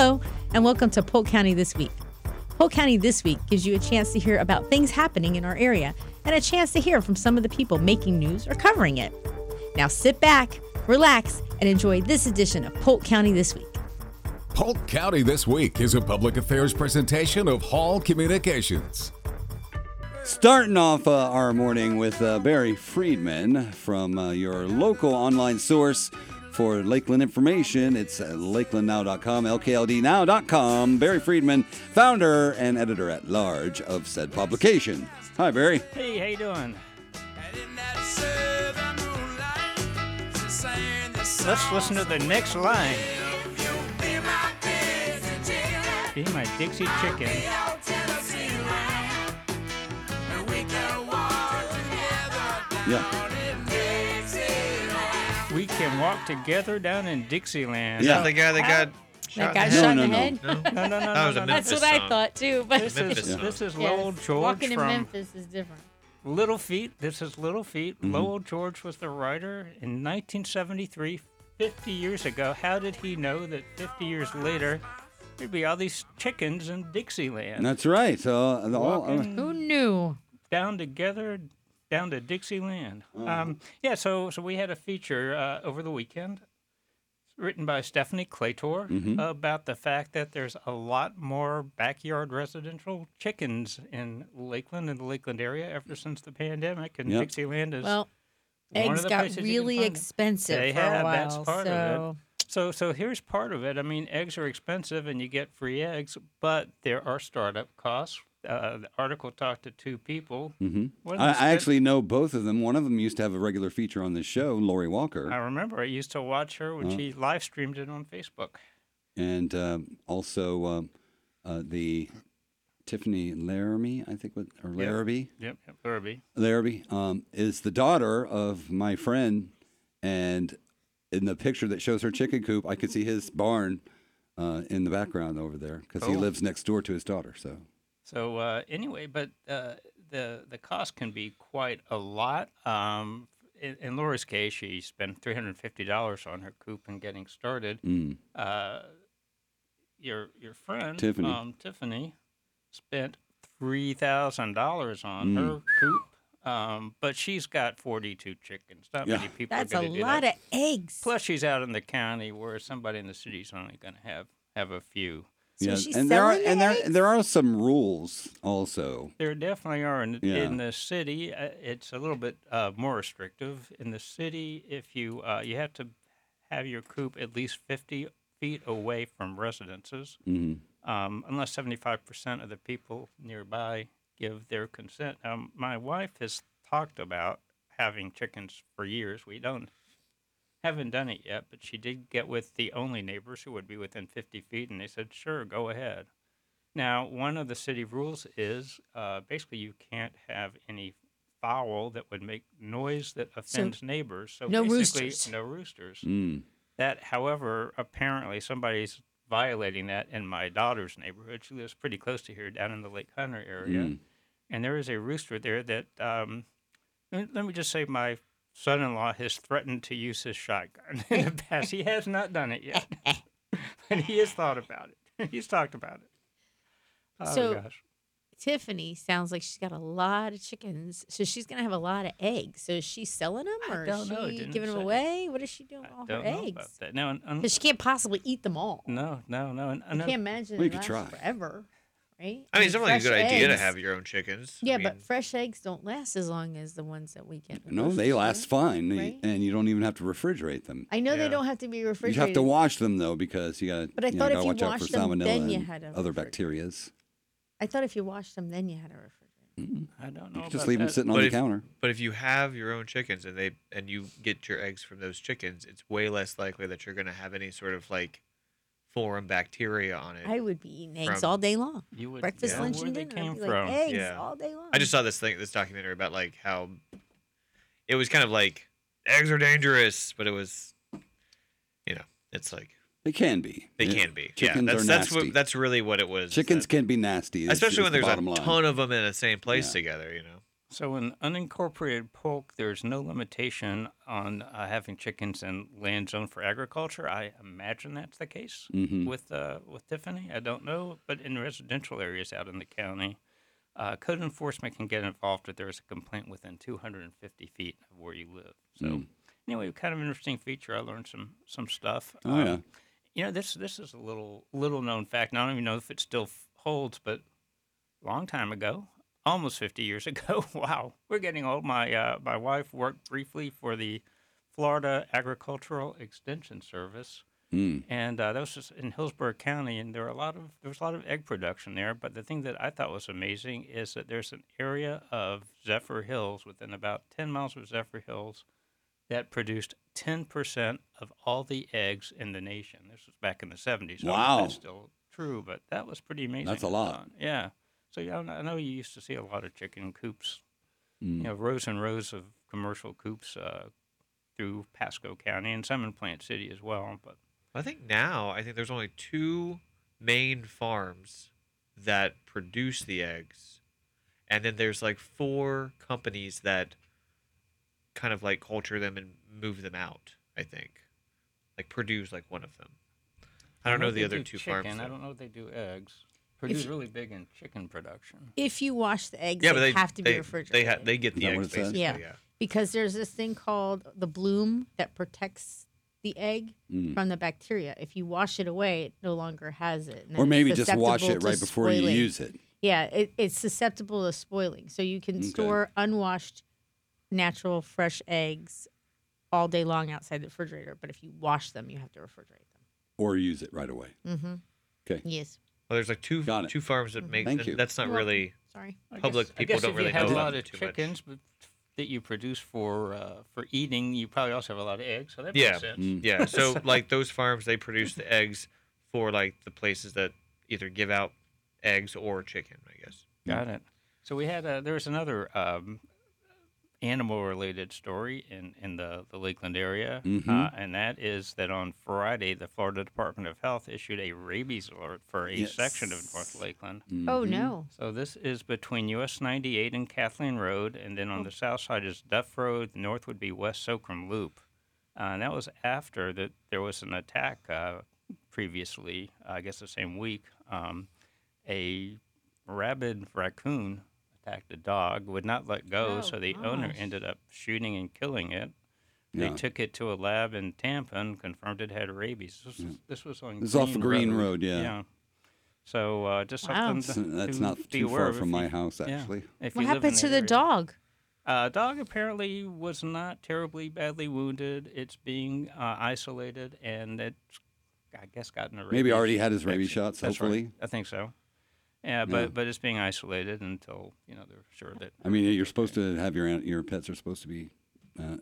Hello, and welcome to Polk County This Week. Polk County This Week gives you a chance to hear about things happening in our area and a chance to hear from some of the people making news or covering it. Now sit back, relax, and enjoy this edition of Polk County This Week. Polk County This Week is a public affairs presentation of Hall Communications. Starting off our morning with Barry Friedman from your local online source for Lakeland information. It's LakelandNow.com, LKLDNow.com. Barry Friedman, founder and editor-at-large of said publication. Hi, Barry. Hey, how you doing? Let's listen to the next line. Be my Dixie chicken. Yeah. We can walk together down in Dixieland. Yeah, the guy that got shot in the head. No. That was a Memphis song. That's what I thought too. But this is Lowell George. Walking in Memphis is different. Little Feat. This is Little Feat. Mm-hmm. Lowell George was the writer in 1973, 50 years ago. How did he know that 50 years later there'd be all these chickens in Dixieland? That's right. So who knew? Down together. Down to Dixieland. Mm-hmm. So we had a feature over the weekend written by Stephanie Claytor about the fact that there's a lot more backyard residential chickens in Lakeland and the Lakeland area ever since the pandemic, and Dixieland is one of the places you can find them. Eggs got really expensive for a while. That's part of it. So here's part of it. I mean, eggs are expensive, and you get free eggs, but there are startup costs. The article talked to two people. Mm-hmm. I actually know both of them. One of them used to have a regular feature on this show, Lori Walker. I remember. I used to watch her when she live streamed it on Facebook. And the Tiffany Larrabee, I think, or Larrabee. Yep. Larrabee is the daughter of my friend. And in the picture that shows her chicken coop, I could see his barn in the background over there because he lives next door to his daughter. So anyway, but the cost can be quite a lot. In Laura's case, she spent $350 on her coop and getting started. Your friend Tiffany spent $3,000 on her coop. But she's got 42 chickens. Not many people are going to do that. That's a lot of eggs. Plus, she's out in the county where somebody in the city's only going to have a few. So there are some rules also. There definitely are in the city. It's a little bit more restrictive in the city. If you you have to have your coop at least 50 feet away from residences, unless 75% of the people nearby give their consent. My wife has talked about having chickens for years. We don't. Haven't done it yet, but she did get with the only neighbors who would be within 50 feet, and they said, sure, go ahead. Now, one of the city rules is basically you can't have any fowl that would make noise that offends neighbors. So no roosters. No roosters. That, however, apparently somebody's violating that in my daughter's neighborhood. She lives pretty close to here down in the Lake Hunter area, and there is a rooster there that let me just say my son-in-law has threatened to use his shotgun in the past. He has not done it yet, but he has thought about it. He's talked about it. Oh, gosh. Tiffany sounds like she's got a lot of chickens, so she's going to have a lot of eggs. So is she selling them, or is she giving them away? What is she doing with all her eggs? Because she can't possibly eat them all. No. I can't imagine it lasts forever. Right? I mean, it's definitely a good idea to have your own chickens. Yeah, but fresh eggs don't last as long as the ones that we get. No, they last fine, right? And you don't even have to refrigerate them. I know they don't have to be refrigerated. You have to wash them, though, because you got to watch out for salmonella and other bacterias. I thought if you washed them, then you had to refrigerate. I don't know. You just leave them sitting on the counter. But if you have your own chickens and you get your eggs from those chickens, it's way less likely that you're going to have any sort of like foreign bacteria on it. I would be eating eggs all day long. You would, breakfast, lunch, and dinner. I'd be like, eggs all day long. I just saw this documentary about like how it was kind of like eggs are dangerous, but it was, it's like they can be. They can be. Chickens are nasty. That's really what it was. Chickens can be nasty, especially when there's a ton of them in the same place together. So in unincorporated Polk, there's no limitation on having chickens in land zoned for agriculture. I imagine that's the case with Tiffany. I don't know, but in residential areas out in the county, code enforcement can get involved if there's a complaint within 250 feet of where you live. So anyway, kind of an interesting feature. I learned some stuff. Oh, yeah. You know, this is a little known fact. And I don't even know if it still holds, but a long time ago. Almost 50 years ago. Wow, we're getting old. My wife worked briefly for the Florida Agricultural Extension Service, and that was just in Hillsborough County. And there was a lot of egg production there. But the thing that I thought was amazing is that there's an area of Zephyr Hills within about 10 miles of Zephyr Hills that produced 10% of all the eggs in the nation. This was back in the 70s. Wow, I don't know if that's still true, but that was pretty amazing. That's a lot. Yeah. So yeah, I know you used to see a lot of chicken coops, you know, rows and rows of commercial coops through Pasco County and some in Plant City as well. But I think there's only two main farms that produce the eggs, and then there's like four companies that kind of like culture them and move them out. I think like Purdue's like one of them. I don't know the other two chicken farms. I don't know if they do eggs. Purdue's really big in chicken production. If you wash the eggs, they have to be refrigerated. They get the eggs, basically. Yeah, because there's this thing called the bloom that protects the egg from the bacteria. If you wash it away, it no longer has it. Or maybe just wash it right before you use it. Yeah, it's susceptible to spoiling. So you can store unwashed, natural, fresh eggs all day long outside the refrigerator. But if you wash them, you have to refrigerate them. Or use it right away. Mm-hmm. Okay. Yes. Well, there's like two farms that make. That's not really public. People don't really know about it too much. I guess if you have a lot of chickens that you produce for eating, you probably also have a lot of eggs. So that makes sense. Yeah. So like those farms, they produce the eggs for like the places that either give out eggs or chicken. I guess. Got it. So we had there was another animal related story in the Lakeland area, and that is that on Friday the Florida Department of Health issued a rabies alert for a section of North Lakeland. Oh no. So this is between US 98 and Kathleen Road, and then on the south side is Duff Road. North would be West Socrum Loop, and that was after that there was an attack previously, I guess the same week. A rabid raccoon attacked a dog, would not let go, so the owner ended up shooting and killing it. They took it to a lab in Tampa and confirmed it had rabies. This was on Green off the Green Road, yeah. So just something that's not too far from my house, actually. Yeah. What happened to the dog? Dog apparently was not terribly badly wounded. It's being isolated, and it's, I guess, gotten a rabies. Maybe already had his rabies shots, hopefully. Right. I think so. Yeah, but it's being isolated until they're sure that. I mean, you're supposed to have your pets are supposed to be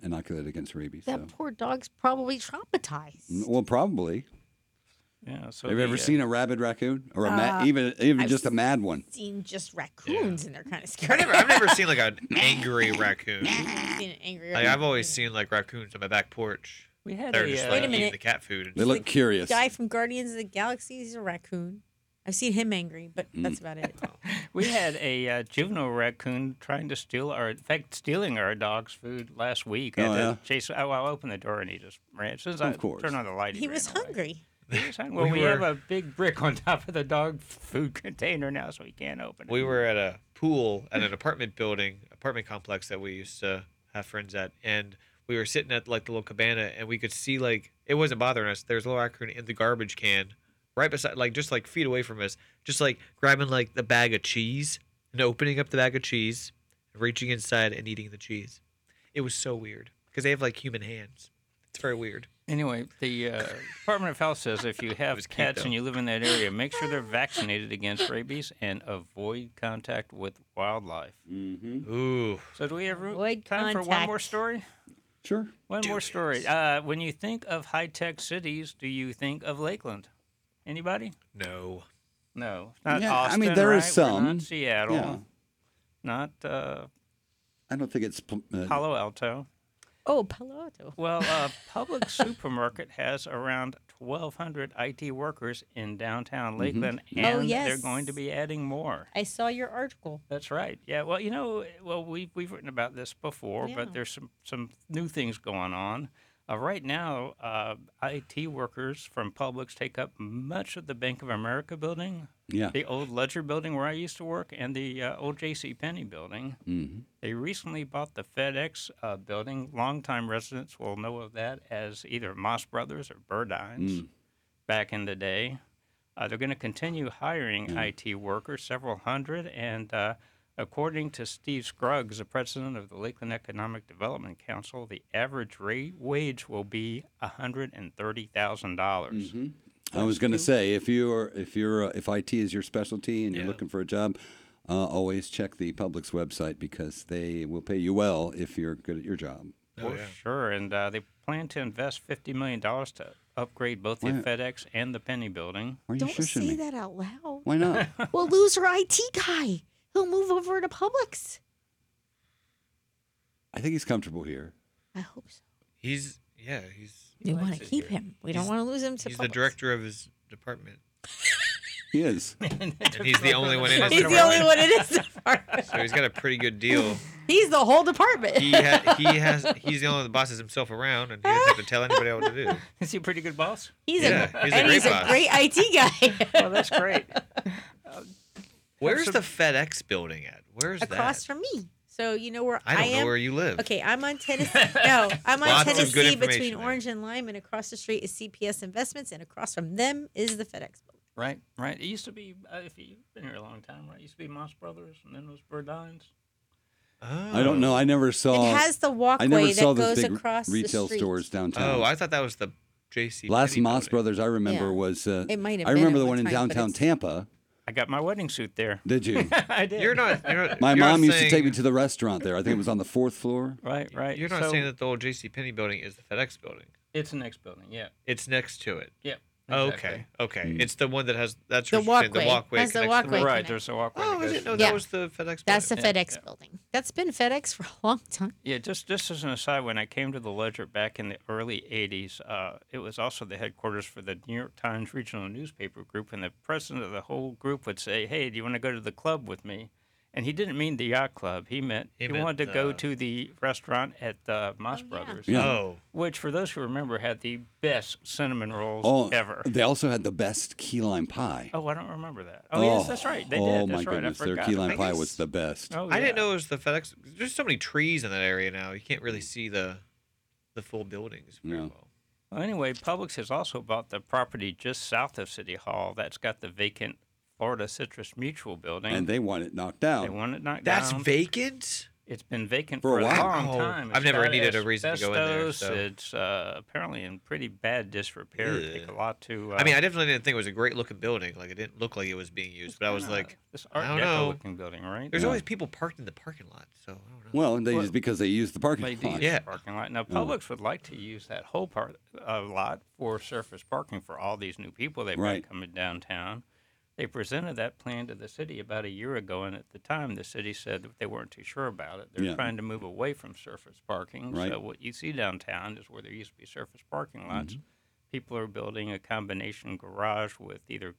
inoculated against rabies. That poor dog's probably traumatized. Well, probably. Yeah. So have you ever seen a rabid raccoon or a even just a mad one? I've seen just raccoons and they're kind of scary. I've never seen like an angry raccoon. I've seen an angry raccoon. I've always seen like raccoons on my back porch. We had they're just like eating the cat food. They look curious. The guy from Guardians of the Galaxy is a raccoon. I've seen him angry, but that's about it. We had a juvenile raccoon trying to stealing our dog's food last week. I opened the door and he just ran. As soon as I turned on the light, he was hungry. Well, we have a big brick on top of the dog food container now, so we can't open it. We were at a pool at an apartment complex that we used to have friends at, and we were sitting at like the little cabana, and we could see like it wasn't bothering us. There was a little raccoon in the garbage can. Right beside, like, just, like, feet away from us, just, like, grabbing, like, the bag of cheese and opening up the bag of cheese, reaching inside and eating the cheese. It was so weird because they have, like, human hands. It's very weird. Anyway, the Department of Health says if you have cats and you live in that area, make sure they're vaccinated against rabies and avoid contact with wildlife. Mm-hmm. Ooh. So do we have time for one more story? Sure. One more story. When you think of high-tech cities, do you think of Lakeland? Anybody? No. Not Austin, I mean, there is some. We're not Seattle. Yeah. Not. I don't think it's Palo Alto. Oh, Palo Alto. Well, a public supermarket has around 1,200 IT workers in downtown Lakeland, and they're going to be adding more. I saw your article. That's right. Yeah, well, you know, we've written about this before, but there's some new things going on. Right now, IT workers from Publix take up much of the Bank of America building, the old Ledger building where I used to work, and the old JCPenney building. Mm-hmm. They recently bought the FedEx building. Longtime residents will know of that as either Moss Brothers or Burdine's back in the day. They're going to continue hiring IT workers, several hundred, and according to Steve Scruggs, the president of the Lakeland Economic Development Council, the average wage will be $130,000. Mm-hmm. I was going to say, if IT is your specialty and you're looking for a job, always check the Publix website because they will pay you well if you're good at your job. Oh, well, sure, and they plan to invest $50 million to upgrade both the FedEx and the Penny Building. Don't say that out loud. Why not? We'll lose our IT guy. He'll move over to Publix. I think he's comfortable here. I hope so. We want to keep him. We don't want to lose him to Publix. He's the director of his department. He is. And he's the only one in his department. He's the only one in his department. So he's got a pretty good deal. He's the whole department. He's the only one that bosses himself around, and he doesn't have to tell anybody what to do. Is he a pretty good boss? He's a great IT guy. Well, that's great. Where's the FedEx building at? Where's that? Across from me. So you know where I am? I don't know where you live. Okay, I'm on Tennessee. No, I'm on Tennessee between Orange and Lyman. Across the street is CPS Investments, and across from them is the FedEx building. Right, right. It used to be, if you've been here a long time, right? It used to be Moss Brothers, and then it was Burdine's. Oh. I don't know. I never saw. It has the walkway that goes across the street. Retail stores downtown. Oh, I thought that was the JC. Last Moss Brothers I remember was. It might have been. I remember the one in downtown Tampa. I got my wedding suit there. Did you? I did. You're not. My mom used to take me to the restaurant there. I think it was on the fourth floor. Right, right. You're not saying that the old JCPenney building is the FedEx building. It's the next building. Yeah. It's next to it. Yeah. Exactly. Okay. Mm-hmm. It's the one that has the walkway. Right. There's a walkway. Oh, I didn't know that was the FedEx building. That's the FedEx building. That's been FedEx for a long time. Yeah. Just as an aside, when I came to the Ledger back in the early '80s, it was also the headquarters for the New York Times regional newspaper group, and the president of the whole group would say, "Hey, do you want to go to the club with me?" And he didn't mean the yacht club. He wanted to go to the restaurant at the Moss Brothers. Yeah. Oh. Which, for those who remember, had the best cinnamon rolls ever. They also had the best key lime pie. Oh, I don't remember that. Oh, yes, that's right. They did. That's right. Goodness. Their key lime pie was the best. Oh, yeah. I didn't know it was the FedEx. There's so many trees in that area now. You can't really see the full buildings very well. Well, anyway, Publix has also bought the property just south of City Hall. That's got the vacant Florida Citrus Mutual building. And they want it knocked down. That's vacant? It's been vacant for a long time. I've never needed a reason to go in there. So. It's apparently in pretty bad disrepair. It take a lot to... I definitely didn't think it was a great-looking building. Like, it didn't look like it was being used. But I was like, I don't know. Looking building, right? There's always people parked in the parking lot, so I don't know. Well, just because they use the parking lot. They use the parking lot. Now, Publix would like to use that whole lot for surface parking for all these new people they've got coming downtown. They presented that plan to the city about a year ago, and at the time, the city said that they weren't too sure about it. They're trying to move away from surface parking. Right. So what you see downtown is where there used to be surface parking lots. Mm-hmm. People are building a combination garage with either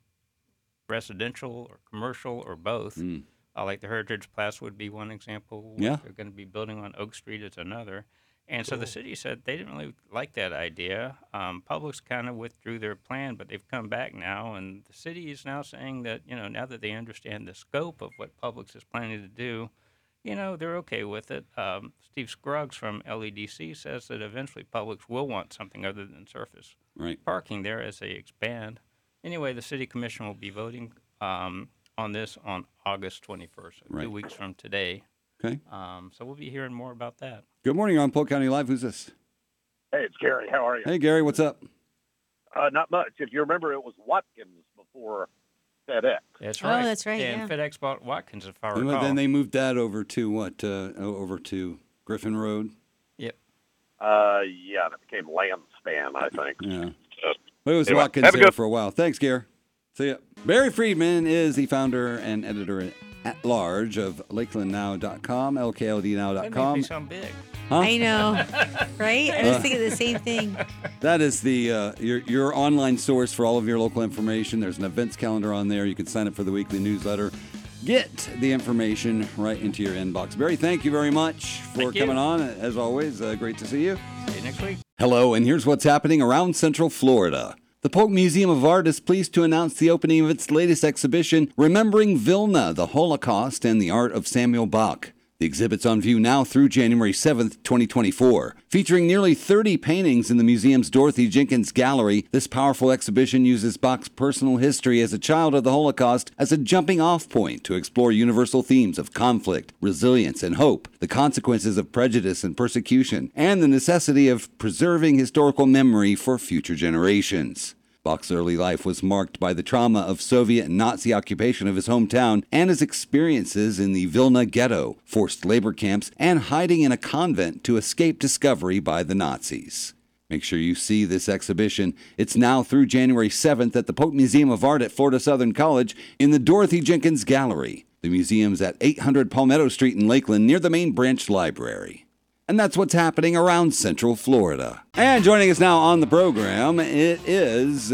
residential or commercial or both. Mm. Like the Heritage Plaza would be one example. They're going to be building on Oak Street is another. And so the city said they didn't really like that idea. Publix kind of withdrew their plan, but they've come back now, and the city is now saying that, now that they understand the scope of what Publix is planning to do, they're okay with it. Steve Scruggs from LEDC says that eventually Publix will want something other than surface parking there as they expand. Anyway, the city commission will be voting on this on August 21st, 2 weeks from today. Okay. So we'll be hearing more about that. Good morning on Polk County Live. Who's this? Hey, it's Gary. How are you? Hey, Gary. What's up? Not much. If you remember, it was Watkins before FedEx. That's right. Oh, that's right. And FedEx bought Watkins, if I recall. Then they moved that over to what? Over to Griffin Road. Yep. That became Landspan, I think. Yeah. But it was Watkins there for a while. Thanks, Gary. See ya. Barry Friedman is the founder and editor at at large of LakelandNow.com, LKLDNow.com. That makes me sound big. Huh? I know, right? I was thinking the same thing. That is the your online source for all of your local information. There's an events calendar on there. You can sign up for the weekly newsletter. Get the information right into your inbox. Barry, thank you very much for coming on. As always, great to see you. See you next week. Hello, and here's what's happening around Central Florida. The Polk Museum of Art is pleased to announce the opening of its latest exhibition, Remembering Vilna, the Holocaust and the Art of Samuel Bach. The exhibit's on view now through January 7th, 2024. Featuring nearly 30 paintings in the museum's Dorothy Jenkins Gallery, this powerful exhibition uses Bach's personal history as a child of the Holocaust as a jumping-off point to explore universal themes of conflict, resilience, and hope, the consequences of prejudice and persecution, and the necessity of preserving historical memory for future generations. Bach's early life was marked by the trauma of Soviet and Nazi occupation of his hometown and his experiences in the Vilna ghetto, forced labor camps, and hiding in a convent to escape discovery by the Nazis. Make sure you see this exhibition. It's now through January 7th at the Polk Museum of Art at Florida Southern College in the Dorothy Jenkins Gallery. The museum's at 800 Palmetto Street in Lakeland near the main branch library. And that's what's happening around Central Florida. And joining us now on the program, it is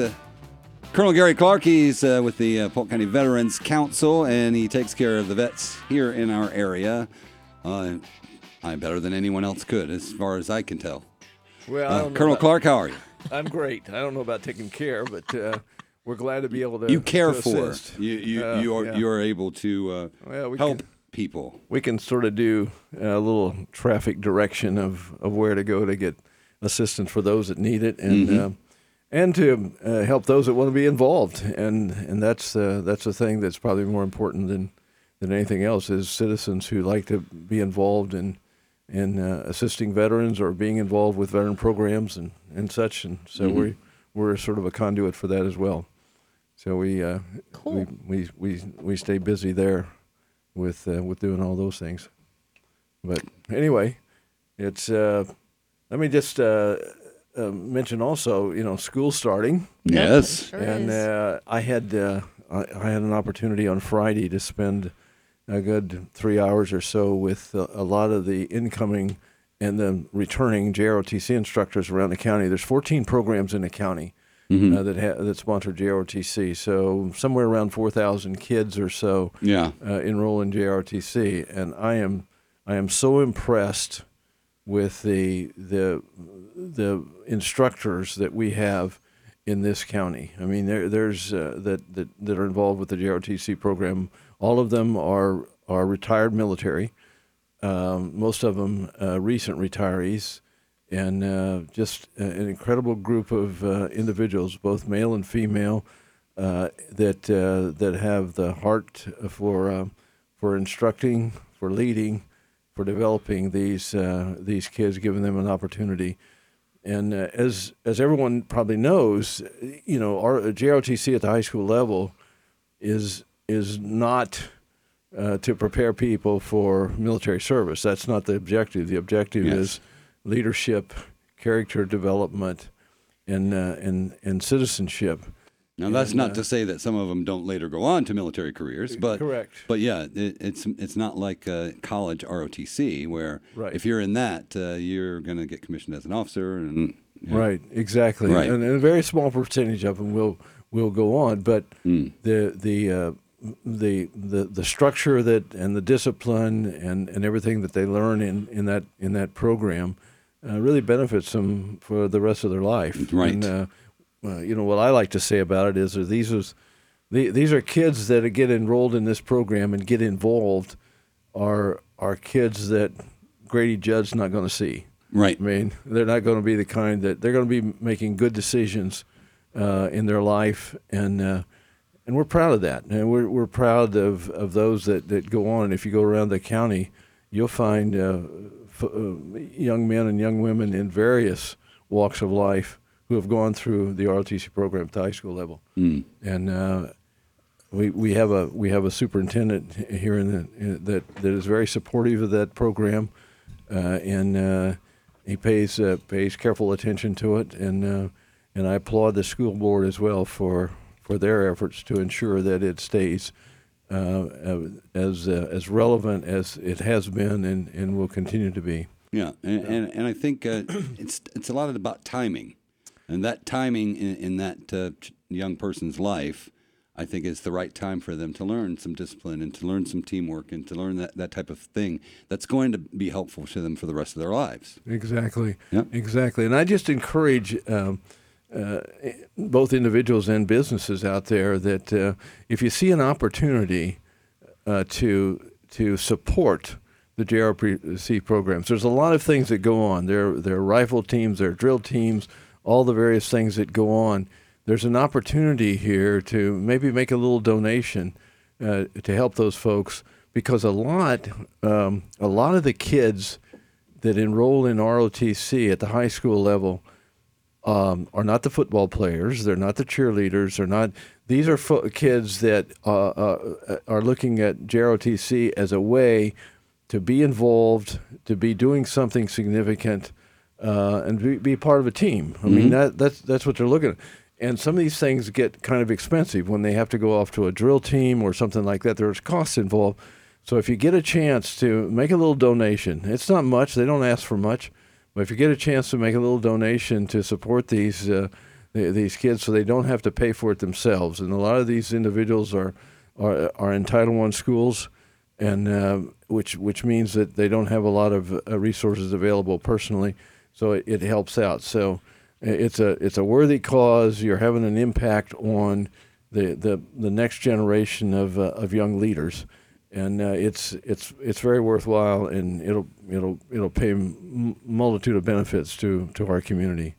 Colonel Gary Clark. He's with the Polk County Veterans Council, and he takes care of the vets here in our area. I'm better than anyone else could, as far as I can tell. Well, Colonel Clark, how are you? I'm great. I don't know about taking care, but we're glad to be able to. You care for us. You are able to help. People. We can sort of do a little traffic direction of where to go to get assistance for those that need it, and to help those that want to be involved. And that's the thing that's probably more important than anything else is citizens who like to be involved in assisting veterans or being involved with veteran programs and such. And so we're sort of a conduit for that as well. So we stay busy there. With doing all those things, but anyway, it's let me just mention also, school starting. Yes, sure and is. I had an opportunity on Friday to spend a good 3 hours or so with a lot of the incoming and the returning JROTC instructors around the county. There's 14 programs in the county that sponsor JROTC. So somewhere around 4,000 kids or so enroll in JROTC. And I am so impressed with the instructors that we have in this county. I mean, there's that are involved with the JROTC program. All of them are retired military. Most of them recent retirees. And just an incredible group of individuals, both male and female, that have the heart for instructing, for leading, for developing these kids, giving them an opportunity. And as everyone probably knows, our JROTC at the high school level is not to prepare people for military service. That's not the objective. The objective is leadership, character development, and citizenship. Now, that's not to say that some of them don't later go on to military careers, but correct. But yeah, it's not like college ROTC where if you're in that, you're going to get commissioned as an officer. And right, exactly. Right. And a very small percentage of them will go on, but the structure that and the discipline and everything that they learn in that program. Really benefits them for the rest of their life. Right. And, what I like to say about it is that these are kids that get enrolled in this program and get involved are kids that Grady Judd's not going to see. Right. I mean, they're not going to be the kind that they're going to be making good decisions in their life, and we're proud of that. And we're proud of those that go on. If you go around the county, you'll find. Young men and young women in various walks of life who have gone through the ROTC program at the high school level, and we have a superintendent here that is very supportive of that program, and he pays careful attention to it, and I applaud the school board as well for their efforts to ensure that it stays as relevant as it has been and will continue to be. Yeah, and I think it's a lot about timing, and that timing in that young person's life, I think, is the right time for them to learn some discipline and to learn some teamwork and to learn that type of thing that's going to be helpful to them for the rest of their lives. Exactly. Yep. Exactly. And I just encourage both individuals and businesses out there that if you see an opportunity to support the JRPC programs. There's a lot of things that go on. There are rifle teams, there are drill teams, all the various things that go on. There's an opportunity here to maybe make a little donation to help those folks, because a lot of the kids that enroll in ROTC at the high school level are not the football players. They're not the cheerleaders. They're not. These are kids that are looking at JROTC as a way to be involved, to be doing something significant, and be part of a team. I mean, that's what they're looking at. And some of these things get kind of expensive when they have to go off to a drill team or something like that. There's costs involved. So if you get a chance to make a little donation, it's not much. They don't ask for much. But if you get a chance to make a little donation to support these kids so they don't have to pay for it themselves. And a lot of these individuals are in Title I schools, and which means that they don't have a lot of resources available personally, so it helps out. So it's a worthy cause. You're having an impact on the next generation of young leaders, and it's very worthwhile, and it'll pay a multitude of benefits to our community.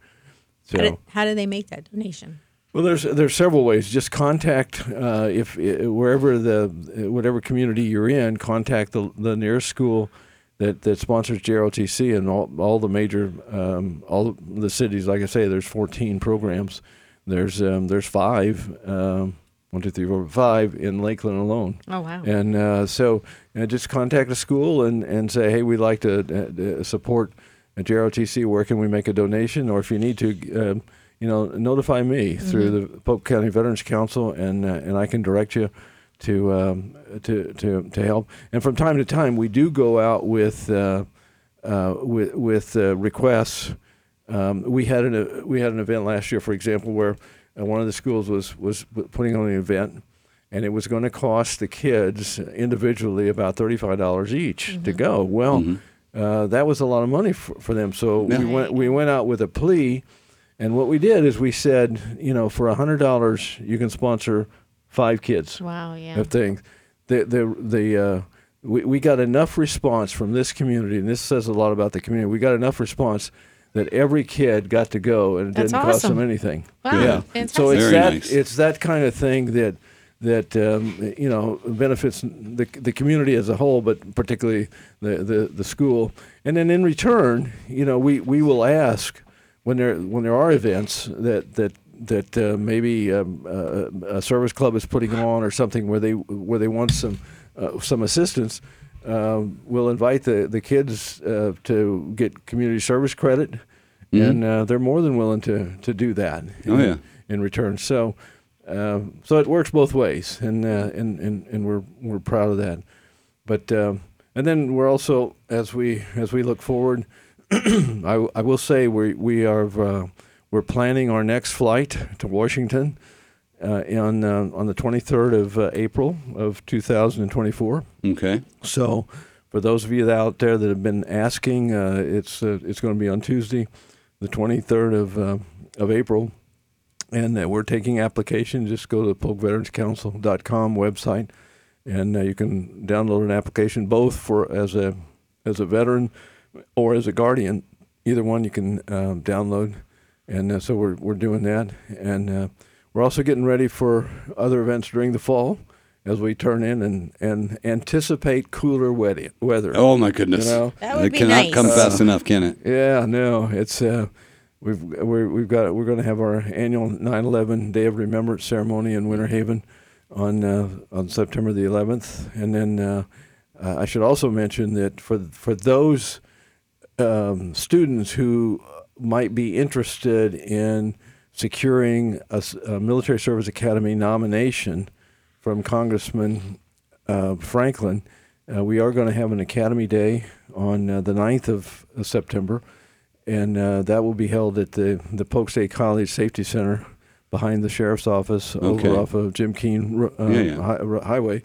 So how do they make that donation? Well, there's several ways. Just contact whatever community you're in. Contact the nearest school that sponsors JROTC, and all the major all the cities. Like I say, there's 14 programs. There's five in Lakeland alone. Oh wow! And so just contact a school and say, hey, we'd like to support JROTC. Where can we make a donation? Or if you need to. Notify me through the Polk County Veterans Council, and I can direct you to help. And from time to time, we do go out with requests. We had an event last year, for example, where one of the schools was putting on an event, and it was going to cost the kids individually about $35 each to go. Well, that was a lot of money for them, so we went out with a plea. And what we did is we said, for $100 you can sponsor 5 kids. Wow! Yeah. Of things, we got enough response from this community, and this says a lot about the community. We got enough response that every kid got to go, and it didn't cost them anything. Wow! Yeah. Fantastic. So it's that kind of thing that benefits the community as a whole, but particularly the school. And then in return, we will ask. When there are events that maybe a service club is putting on or something where they want some assistance, we'll invite the kids to get community service credit, and they're more than willing to do that. In return. So so it works both ways, and we're proud of that. But and then we're also, as we look forward. I will say we're planning our next flight to Washington on the 23rd of April of 2024. Okay. So for those of you out there that have been asking, it's going to be on Tuesday, the 23rd of April, and we're taking applications. Just go to the PolkVeteransCouncil.com website, and you can download an application both for as a veteran. Or as a guardian, either one you can download, and so we're doing that, and we're also getting ready for other events during the fall as we turn in and anticipate cooler weather. Oh my goodness! That would be nice. It cannot come fast enough, can it? Yeah, no, it's we're going to have our annual 9/11 Day of Remembrance ceremony in Winter Haven on September the 11th, and then I should also mention that for those students who might be interested in securing a Military Service Academy nomination from Congressman Franklin. We are going to have an Academy Day on the 9th of September, and that will be held at the Polk State College Safety Center behind the Sheriff's Office, over off of Jim Keene Highway.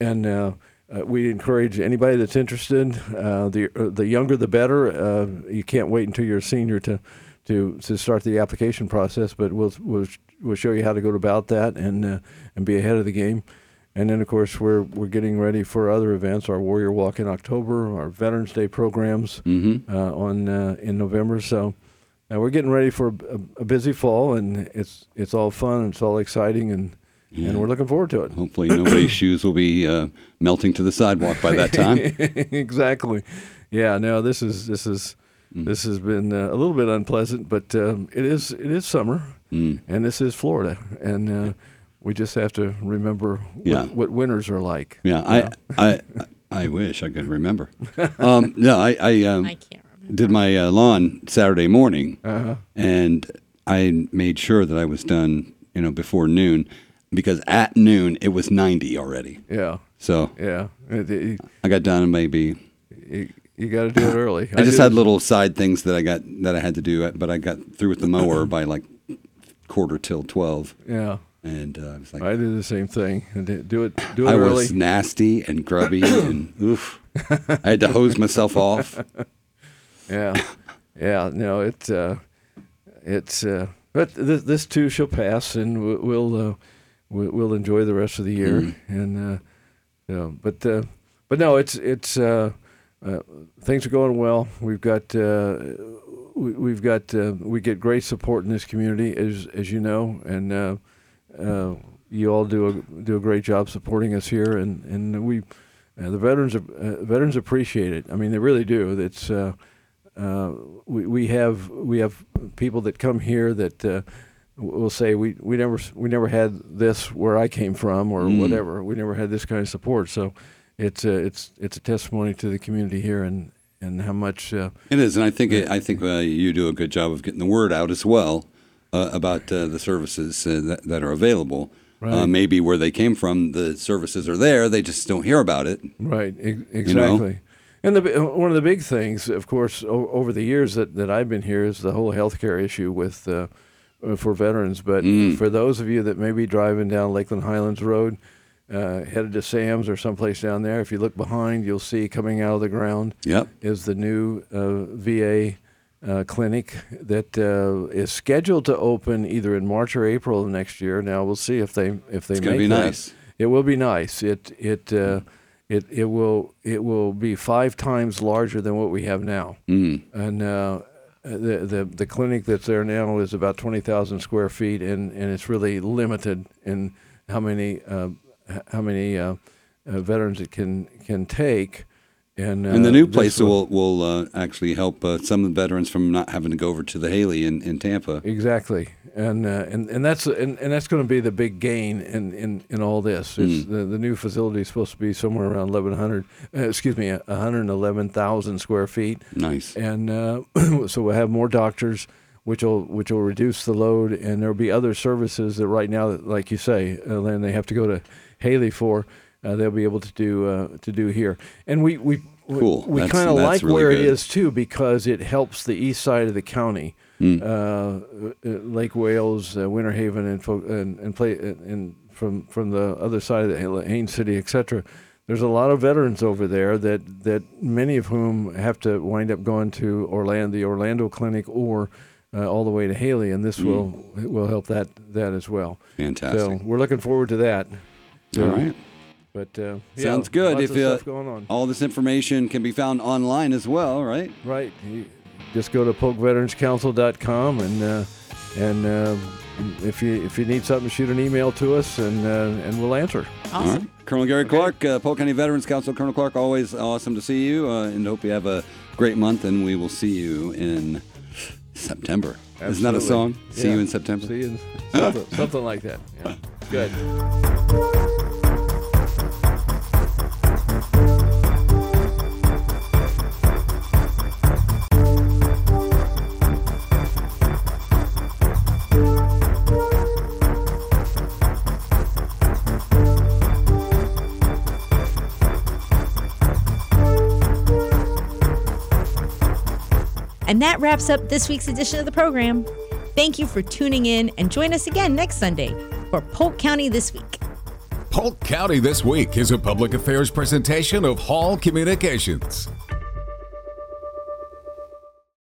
And we encourage anybody that's interested, the younger the better. You can't wait until you're a senior to start the application process, but we'll show you how to go about that and be ahead of the game. And then, of course, we're getting ready for other events, our Warrior Walk in October, our Veterans Day programs in November. So we're getting ready for a busy fall, and it's all fun, it's all exciting, and we're looking forward to it. Hopefully nobody's shoes will be melting to the sidewalk by that time. Exactly. Yeah, no, this has been a little bit unpleasant, but it is summer, and this is Florida, and we just have to remember what winters are like. Yeah, I wish I could remember. I can't remember. Did my lawn Saturday morning, and I made sure that I was done, before noon, because at noon it was 90 already. Yeah. So I got done maybe. You got to do it early. I just had little side things that I had to do, but I got through with the mower by like 11:45 till 12. Yeah. And I was like, I did the same thing. Do it early. I was nasty and grubby and oof. I had to hose myself off. Yeah. No, it's but this too shall pass, and we'll enjoy the rest of the year. And but no, it's things are going well. We get great support in this community, as you know, and. You all do a great job supporting us here, and we the veterans appreciate it. I mean, they really do. It's we have people that come here that will say we never had this where I came from or whatever. We never had this kind of support. So it's a testimony to the community here and how much it is. And I think you do a good job of getting the word out as well. About the services that are available. Right. Maybe where they came from, the services are there, they just don't hear about it. Right, exactly. And one of the big things, of course, over the years that I've been here is the whole healthcare issue with for veterans. But for those of you that may be driving down Lakeland Highlands Road, headed to Sam's or someplace down there, if you look behind, you'll see coming out of the ground is the new VA clinic that is scheduled to open either in March or April of next year. Now we'll see if they make it. It's going to be nice. It will be nice. It will be 5 times larger than what we have now. And the clinic that's there now is about 20,000 square feet, and it's really limited in how many veterans it can take. And the new place will actually help some of the veterans from not having to go over to the Haley in Tampa. Exactly, and that's going to be the big gain in all this. It's the new facility is supposed to be somewhere around 111,000 square feet. Nice, and so we'll have more doctors, which will reduce the load, and there'll be other services that right now, like you say, Len, they have to go to Haley for. They'll be able to do here, and we kind of like really where good. It is too, because it helps the east side of the county, Lake Wales, Winter Haven, and from the other side of Haines City, etc. There's a lot of veterans over there that many of whom have to wind up going to the Orlando clinic, or all the way to Haley, and this will help that as well. Fantastic. So we're looking forward to that. All right. But sounds good. If all this information can be found online as well, right? Right. You just go to polkveteranscouncil.com, and if you need something, shoot an email to us, and we'll answer. Awesome. All right. Colonel Gary Clark, Polk County Veterans Council. Colonel Clark, always awesome to see you, and hope you have a great month. And we will see you in September. Absolutely. Isn't that a song? See you in September. See you in something like that. Yeah. Good. And that wraps up this week's edition of the program. Thank you for tuning in, and join us again next Sunday for Polk County This Week. Polk County This Week is a public affairs presentation of Hall Communications.